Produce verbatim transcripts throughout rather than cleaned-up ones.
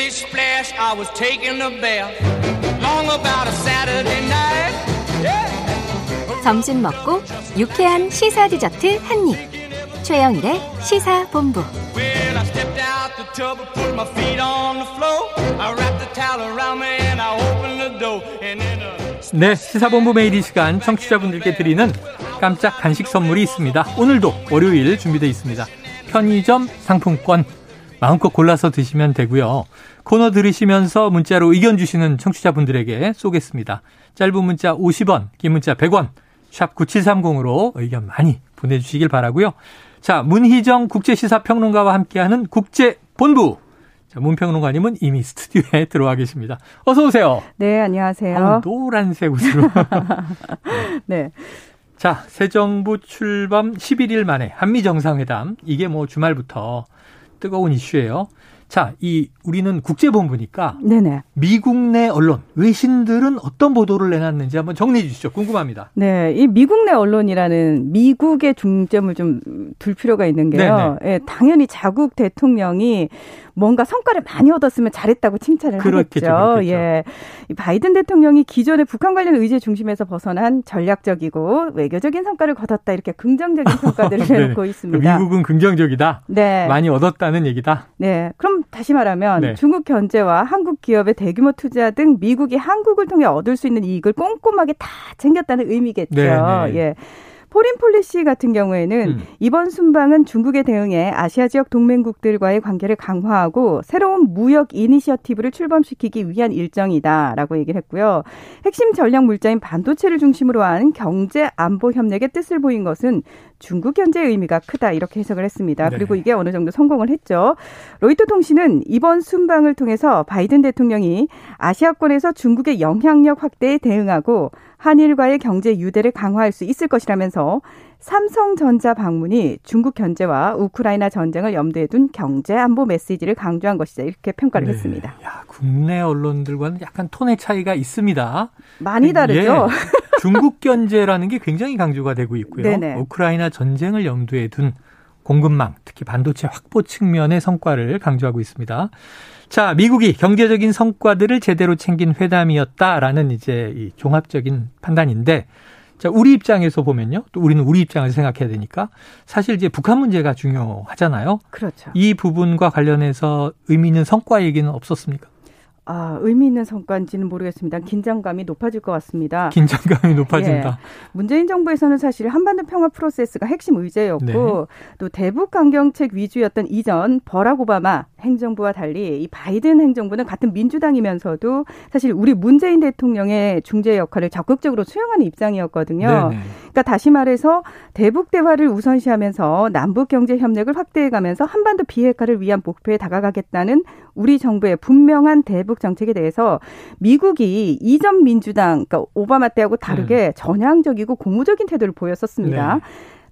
Splish splash, I was taking a bath. Long about a Saturday night. Yeah. 점심 먹고 유쾌한 시사 디저트 한 입. 최영일의 시사본부. Well, I stepped out the tub and put my feet on the floor. I wrapped the towel around me and I opened the door and then a... 네, 시사본부 매일 이 시간 청취자분들께 드리는 깜짝 간식 선물이 있습니다. 오늘도 월요일 준비되어 있습니다. 편의점 상품권 마음껏 골라서 드시면 되고요. 코너 들으시면서 문자로 의견 주시는 청취자분들에게 쏘겠습니다. 짧은 문자 오십 원, 긴 문자 백 원, 샵 구칠삼공으로 의견 많이 보내주시길 바라고요. 자, 문희정 국제시사평론가와 함께하는 국제본부. 자, 문평론가님은 이미 스튜디오에 들어와 계십니다. 어서 오세요. 네, 안녕하세요. 아, 노란색 옷으로. 네. 자, 새 정부 출범 십일 일 만에 한미 정상회담. 이게 뭐 주말부터 뜨거운 이슈예요. 자, 이 우리는 국제본부니까 네네. 미국 내 언론, 외신들은 어떤 보도를 내놨는지 한번 정리해 주시죠. 궁금합니다. 네, 이 미국 내 언론이라는 미국의 중점을 좀 둘 필요가 있는 게요. 예, 당연히 자국 대통령이 뭔가 성과를 많이 얻었으면 잘했다고 칭찬을 그렇겠죠, 하겠죠. 그렇겠죠. 예, 바이든 대통령이 기존의 북한 관련 의제 중심에서 벗어난 전략적이고 외교적인 성과를 거뒀다. 이렇게 긍정적인 평가들을 내놓고 있습니다. 미국은 긍정적이다. 네, 많이 얻었다는 얘기다. 네, 그럼 다시 말하면 네. 중국 견제와 한국 기업의 대규모 투자 등 미국이 한국을 통해 얻을 수 있는 이익을 꼼꼼하게 다 챙겼다는 의미겠죠. 네, 네. 예. 포린폴리시 같은 경우에는 음. 이번 순방은 중국에 대응해 아시아 지역 동맹국들과의 관계를 강화하고 새로운 무역 이니셔티브를 출범시키기 위한 일정이다라고 얘기를 했고요. 핵심 전략 물자인 반도체를 중심으로 한 경제 안보 협력의 뜻을 보인 것은 중국 견제의 의미가 크다 이렇게 해석을 했습니다. 네. 그리고 이게 어느 정도 성공을 했죠. 로이터 통신은 이번 순방을 통해서 바이든 대통령이 아시아권에서 중국의 영향력 확대에 대응하고 한일과의 경제 유대를 강화할 수 있을 것이라면서 삼성전자 방문이 중국 견제와 우크라이나 전쟁을 염두에 둔 경제 안보 메시지를 강조한 것이다. 이렇게 평가를 네. 했습니다. 야, 국내 언론들과는 약간 톤의 차이가 있습니다. 많이 다르죠. 예, 중국 견제라는 게 굉장히 강조가 되고 있고요. 네네. 우크라이나 전쟁을 염두에 둔 공급망, 특히 반도체 확보 측면의 성과를 강조하고 있습니다. 자, 미국이 경제적인 성과들을 제대로 챙긴 회담이었다라는 이제 이 종합적인 판단인데, 자, 우리 입장에서 보면요. 또 우리는 우리 입장을 생각해야 되니까 사실 이제 북한 문제가 중요하잖아요. 그렇죠. 이 부분과 관련해서 의미 있는 성과 얘기는 없었습니까? 아, 의미 있는 성과인지는 모르겠습니다. 긴장감이 높아질 것 같습니다. 긴장감이 높아진다. 예. 문재인 정부에서는 사실 한반도 평화 프로세스가 핵심 의제였고 네. 또 대북 강경책 위주였던 이전 버락 오바마 행정부와 달리 이 바이든 행정부는 같은 민주당이면서도 사실 우리 문재인 대통령의 중재 역할을 적극적으로 수용하는 입장이었거든요. 네네. 그러니까 다시 말해서 대북 대화를 우선시하면서 남북 경제 협력을 확대해가면서 한반도 비핵화를 위한 목표에 다가가겠다는 우리 정부의 분명한 대북 정책에 대해서 미국이 이전 민주당, 그러니까 오바마 때하고 다르게 음. 전향적이고 공무적인 태도를 보였었습니다. 네.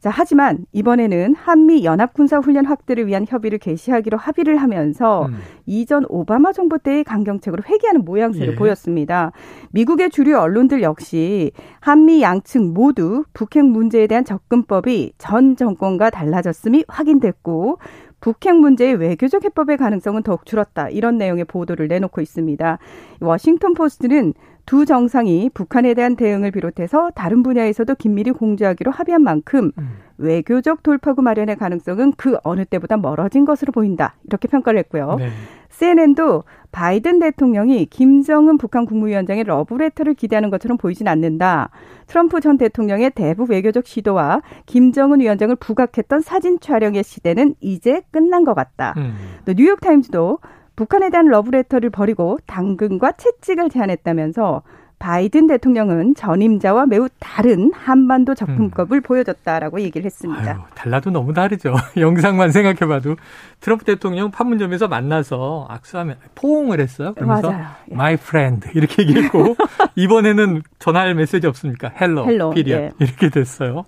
자, 하지만 이번에는 한미 연합군사훈련 확대를 위한 협의를 개시하기로 합의를 하면서 음. 이전 오바마 정부 때의 강경책으로 회귀하는 모양새를 예. 보였습니다. 미국의 주류 언론들 역시 한미 양측 모두 북핵 문제에 대한 접근법이 전 정권과 달라졌음이 확인됐고 북핵 문제의 외교적 해법의 가능성은 더욱 줄었다. 이런 내용의 보도를 내놓고 있습니다. 워싱턴포스트는 두 정상이 북한에 대한 대응을 비롯해서 다른 분야에서도 긴밀히 공조하기로 합의한 만큼 외교적 돌파구 마련의 가능성은 그 어느 때보다 멀어진 것으로 보인다. 이렇게 평가를 했고요. 네. 씨엔엔도 바이든 대통령이 김정은 북한 국무위원장의 러브레터를 기대하는 것처럼 보이진 않는다. 트럼프 전 대통령의 대북 외교적 시도와 김정은 위원장을 부각했던 사진 촬영의 시대는 이제 끝난 것 같다. 음. 또 뉴욕타임즈도 북한에 대한 러브레터를 버리고 당근과 채찍을 제안했다면서 바이든 대통령은 전임자와 매우 다른 한반도 접근법을 음. 보여줬다라고 얘기를 했습니다. 아유, 달라도 너무 다르죠. 영상만 생각해봐도 트럼프 대통령 판문점에서 만나서 악수하면 포옹을 했어요. 그러면서 맞아요. 예. My friend 이렇게 얘기했고 이번에는 전화할 메시지 없습니까? Hello, Hello period 예. 이렇게 됐어요.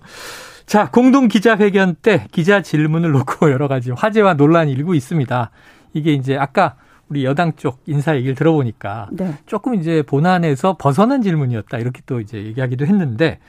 자, 공동 기자회견 때 기자 질문을 놓고 여러 가지 화제와 논란이 일고 있습니다. 이게 이제 아까 우리 여당 쪽 인사 얘기를 들어보니까 네. 조금 이제 본안에서 벗어난 질문이었다. 이렇게 또 이제 얘기하기도 했는데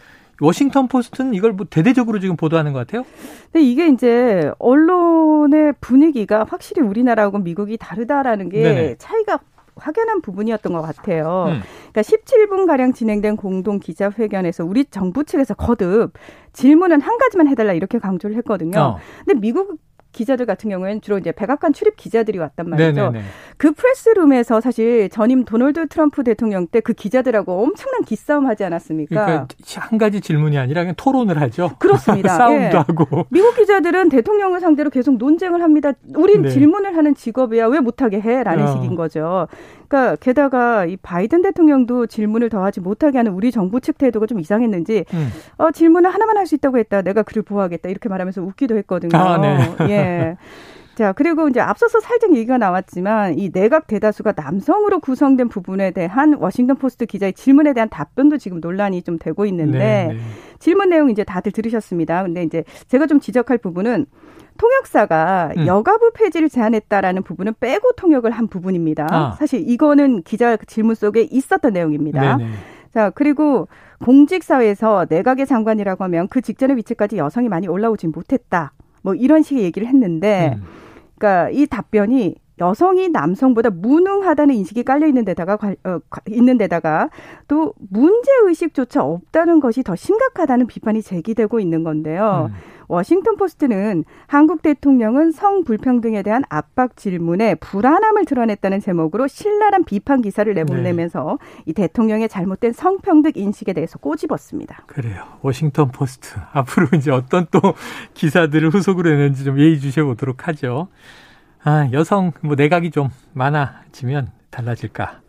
워싱턴 포스트는 이걸 뭐 대대적으로 지금 보도하는 것 같아요? 근데 이게 이제 언론의 분위기가 확실히 우리나라하고 미국이 다르다라는 게 네네. 차이가 확연한 부분이었던 것 같아요. 음. 그러니까 십칠 분가량 진행된 공동 기자회견에서 우리 정부 측에서 거듭 질문은 한 가지만 해달라 이렇게 강조를 했거든요. 어. 근데 미국 기자들 같은 경우에는 주로 이제 백악관 출입 기자들이 왔단 말이죠. 네네네. 그 프레스룸에서 사실 전임 도널드 트럼프 대통령 때 그 기자들하고 엄청난 기싸움 하지 않았습니까? 그러니까 한 가지 질문이 아니라 그냥 토론을 하죠. 그렇습니다. 싸움도 예. 하고. 미국 기자들은 대통령을 상대로 계속 논쟁을 합니다. 우린 네. 질문을 하는 직업이야. 왜 못하게 해? 라는 어. 식인 거죠. 그러니까 게다가 이 바이든 대통령도 질문을 더하지 못하게 하는 우리 정부 측 태도가 좀 이상했는지 음. 어, 질문을 하나만 할 수 있다고 했다. 내가 그를 보호하겠다. 이렇게 말하면서 웃기도 했거든요. 아, 네. 예. 네. 자, 그리고 이제 앞서서 살짝 얘기가 나왔지만 이 내각 대다수가 남성으로 구성된 부분에 대한 워싱턴 포스트 기자의 질문에 대한 답변도 지금 논란이 좀 되고 있는데 네, 네. 질문 내용 이제 다들 들으셨습니다. 근데 이제 제가 좀 지적할 부분은 통역사가 음. 여가부 폐지를 제안했다라는 부분은 빼고 통역을 한 부분입니다. 아. 사실 이거는 기자 질문 속에 있었던 내용입니다. 네, 네. 자, 그리고 공직사회에서 내각의 장관이라고 하면 그 직전의 위치까지 여성이 많이 올라오진 못했다. 뭐 이런 식의 얘기를 했는데, 음. 그러니까 이 답변이 여성이 남성보다 무능하다는 인식이 깔려 있는 데다가 어, 있는 데다가 또 문제 의식조차 없다는 것이 더 심각하다는 비판이 제기되고 있는 건데요. 음. 워싱턴 포스트는 한국 대통령은 성 불평등에 대한 압박 질문에 불안함을 드러냈다는 제목으로 신랄한 비판 기사를 내보내면서 네. 이 대통령의 잘못된 성평등 인식에 대해서 꼬집었습니다. 그래요. 워싱턴 포스트 앞으로 이제 어떤 또 기사들을 후속으로 내는지 좀 예의 주셔보도록 하죠. 아, 여성 뭐 내각이 좀 많아지면 달라질까?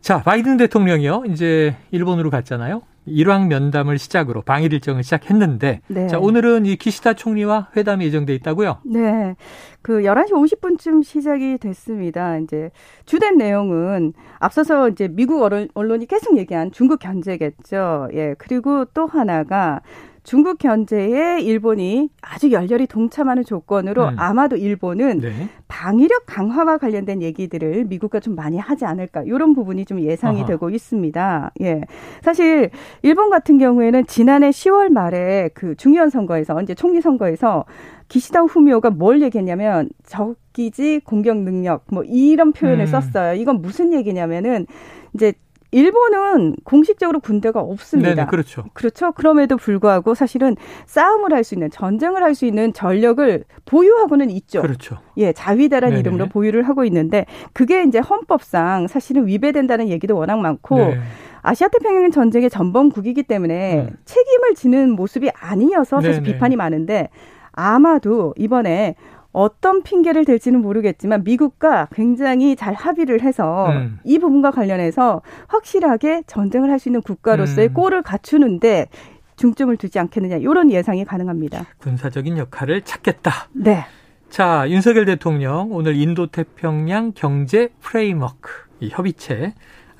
자, 바이든 대통령이요. 이제 일본으로 갔잖아요. 일왕 면담을 시작으로 방일 일정을 시작했는데 네. 자, 오늘은 이 기시다 총리와 회담이 예정돼 있다고요? 네. 그 열한 시 오십 분쯤 시작이 됐습니다. 이제 주된 내용은 앞서서 이제 미국 언론이 계속 얘기한 중국 견제겠죠. 예. 그리고 또 하나가 중국 견제에 일본이 아주 열렬히 동참하는 조건으로 음. 아마도 일본은 네. 방위력 강화와 관련된 얘기들을 미국과 좀 많이 하지 않을까 이런 부분이 좀 예상이 아하. 되고 있습니다. 예, 사실 일본 같은 경우에는 지난해 시월 말에 그 중의원 선거에서 이제 총리 선거에서 기시다 후미오가 뭘 얘기했냐면 적기지 공격 능력 뭐 이런 표현을 음. 썼어요. 이건 무슨 얘기냐면은 이제 일본은 공식적으로 군대가 없습니다. 네네, 그렇죠. 그렇죠. 그럼에도 불구하고 사실은 싸움을 할 수 있는, 전쟁을 할 수 있는 전력을 보유하고는 있죠. 그렇죠. 예, 자위대란 네네. 이름으로 보유를 하고 있는데 그게 이제 헌법상 사실은 위배된다는 얘기도 워낙 많고 네. 아시아태평양 전쟁의 전범국이기 때문에 네. 책임을 지는 모습이 아니어서 사실 네네. 비판이 많은데 아마도 이번에 어떤 핑계를 댈지는 모르겠지만 미국과 굉장히 잘 합의를 해서 음. 이 부분과 관련해서 확실하게 전쟁을 할 수 있는 국가로서의 음. 꼴을 갖추는데 중점을 두지 않겠느냐 이런 예상이 가능합니다. 군사적인 역할을 찾겠다. 네. 자, 윤석열 대통령 오늘 인도태평양 경제 프레임워크 이 협의체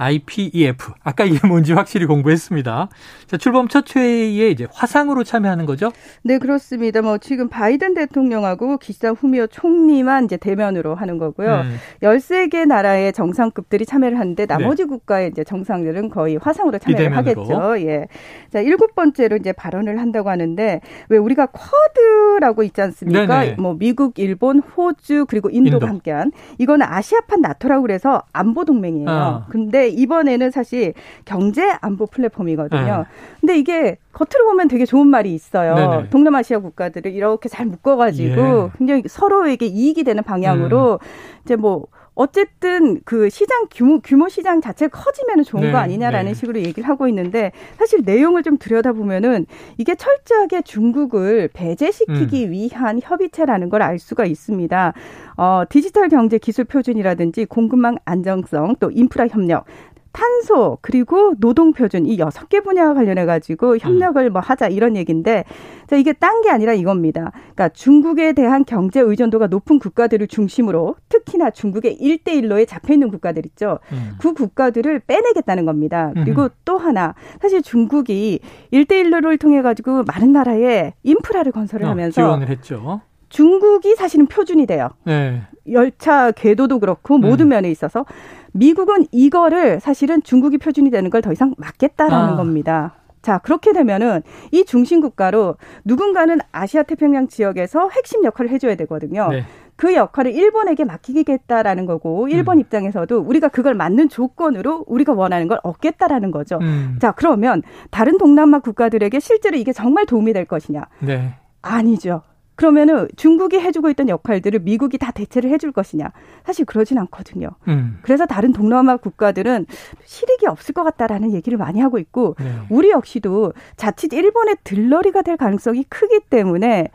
아이피이에프 아까 이게 뭔지 확실히 공부했습니다. 자, 출범 첫 회의에 이제 화상으로 참여하는 거죠? 네, 그렇습니다. 뭐 지금 바이든 대통령하고 기시다 후미오 총리만 이제 대면으로 하는 거고요. 음. 열세 개 나라의 정상급들이 참여를 하는데 나머지 네. 국가의 이제 정상들은 거의 화상으로 참여를 하겠죠. 예. 자, 일곱 번째로 이제 발언을 한다고 하는데 왜 우리가 쿼드라고 있지 않습니까? 네네. 뭐 미국, 일본, 호주 그리고 인도가 인도. 함께한 이건 아시아판 나토라고 그래서 안보 동맹이에요. 아. 근데 이번에는 사실 경제 안보 플랫폼이거든요. 네. 근데 이게 겉으로 보면 되게 좋은 말이 있어요. 네네. 동남아시아 국가들을 이렇게 잘 묶어가지고 예. 굉장히 서로에게 이익이 되는 방향으로 음. 이제 뭐 어쨌든 그 시장 규모, 규모 시장 자체가 커지면 좋은 네, 거 아니냐라는 네. 식으로 얘기를 하고 있는데 사실 내용을 좀 들여다보면은 이게 철저하게 중국을 배제시키기 음. 위한 협의체라는 걸 알 수가 있습니다. 어, 디지털 경제 기술 표준이라든지 공급망 안정성 또 인프라 협력 탄소 그리고 노동 표준 이 여섯 개 분야와 관련해 가지고 협력을 뭐 하자 이런 얘기인데 자, 이게 딴 게 아니라 이겁니다. 그러니까 중국에 대한 경제 의존도가 높은 국가들을 중심으로 특히나 중국의 일대일로에 잡혀 있는 국가들 있죠. 음. 그 국가들을 빼내겠다는 겁니다. 그리고 음. 또 하나 사실 중국이 일대일로를 통해 가지고 많은 나라에 인프라를 건설을 어, 하면서 지원을 했죠. 중국이 사실은 표준이 돼요. 네. 열차 궤도도 그렇고 모든 음. 면에 있어서 미국은 이거를 사실은 중국이 표준이 되는 걸 더 이상 막겠다라는 아. 겁니다. 자, 그렇게 되면은 이 중심국가로 누군가는 아시아 태평양 지역에서 핵심 역할을 해줘야 되거든요. 네. 그 역할을 일본에게 맡기겠다라는 거고, 일본 음. 입장에서도 우리가 그걸 맞는 조건으로 우리가 원하는 걸 얻겠다라는 거죠. 음. 자, 그러면 다른 동남아 국가들에게 실제로 이게 정말 도움이 될 것이냐? 네. 아니죠. 그러면은 중국이 해주고 있던 역할들을 미국이 다 대체를 해줄 것이냐? 사실 그러진 않거든요. 음. 그래서 다른 동남아 국가들은 실익이 없을 것 같다라는 얘기를 많이 하고 있고, 네. 우리 역시도 자칫 일본의 들러리가 될 가능성이 크기 때문에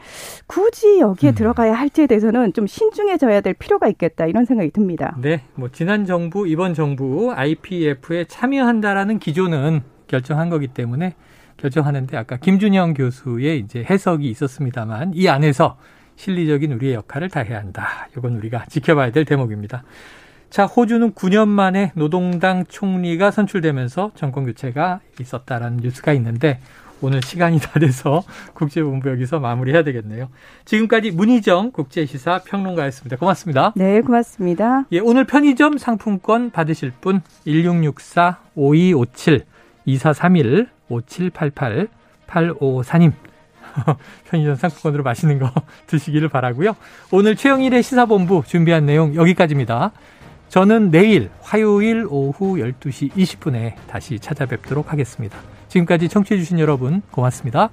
굳이 여기에 음. 들어가야 할지에 대해서는 좀 신중해져야 될 필요가 있겠다, 이런 생각이 듭니다. 네, 뭐 지난 정부, 이번 정부 아이피에프에 참여한다라는 기조는 결정한 거기 때문에. 결정하는데 아까 김준영 교수의 이제 해석이 있었습니다만 이 안에서 실리적인 우리의 역할을 다해야 한다. 이건 우리가 지켜봐야 될 대목입니다. 자, 호주는 구 년 만에 노동당 총리가 선출되면서 정권 교체가 있었다라는 뉴스가 있는데 오늘 시간이 다 돼서 국제본부 여기서 마무리해야 되겠네요. 지금까지 문희정 국제시사 평론가였습니다. 고맙습니다. 네, 고맙습니다. 예, 오늘 편의점 상품권 받으실 분 일육육사 오이오칠 이사삼일 오칠팔팔 팔오오사님 편의점 상품권으로 맛있는 거 드시기를 바라고요. 오늘 최영일의 시사본부 준비한 내용 여기까지입니다. 저는 내일 화요일 오후 열두 시 이십 분에 다시 찾아뵙도록 하겠습니다. 지금까지 청취해 주신 여러분 고맙습니다.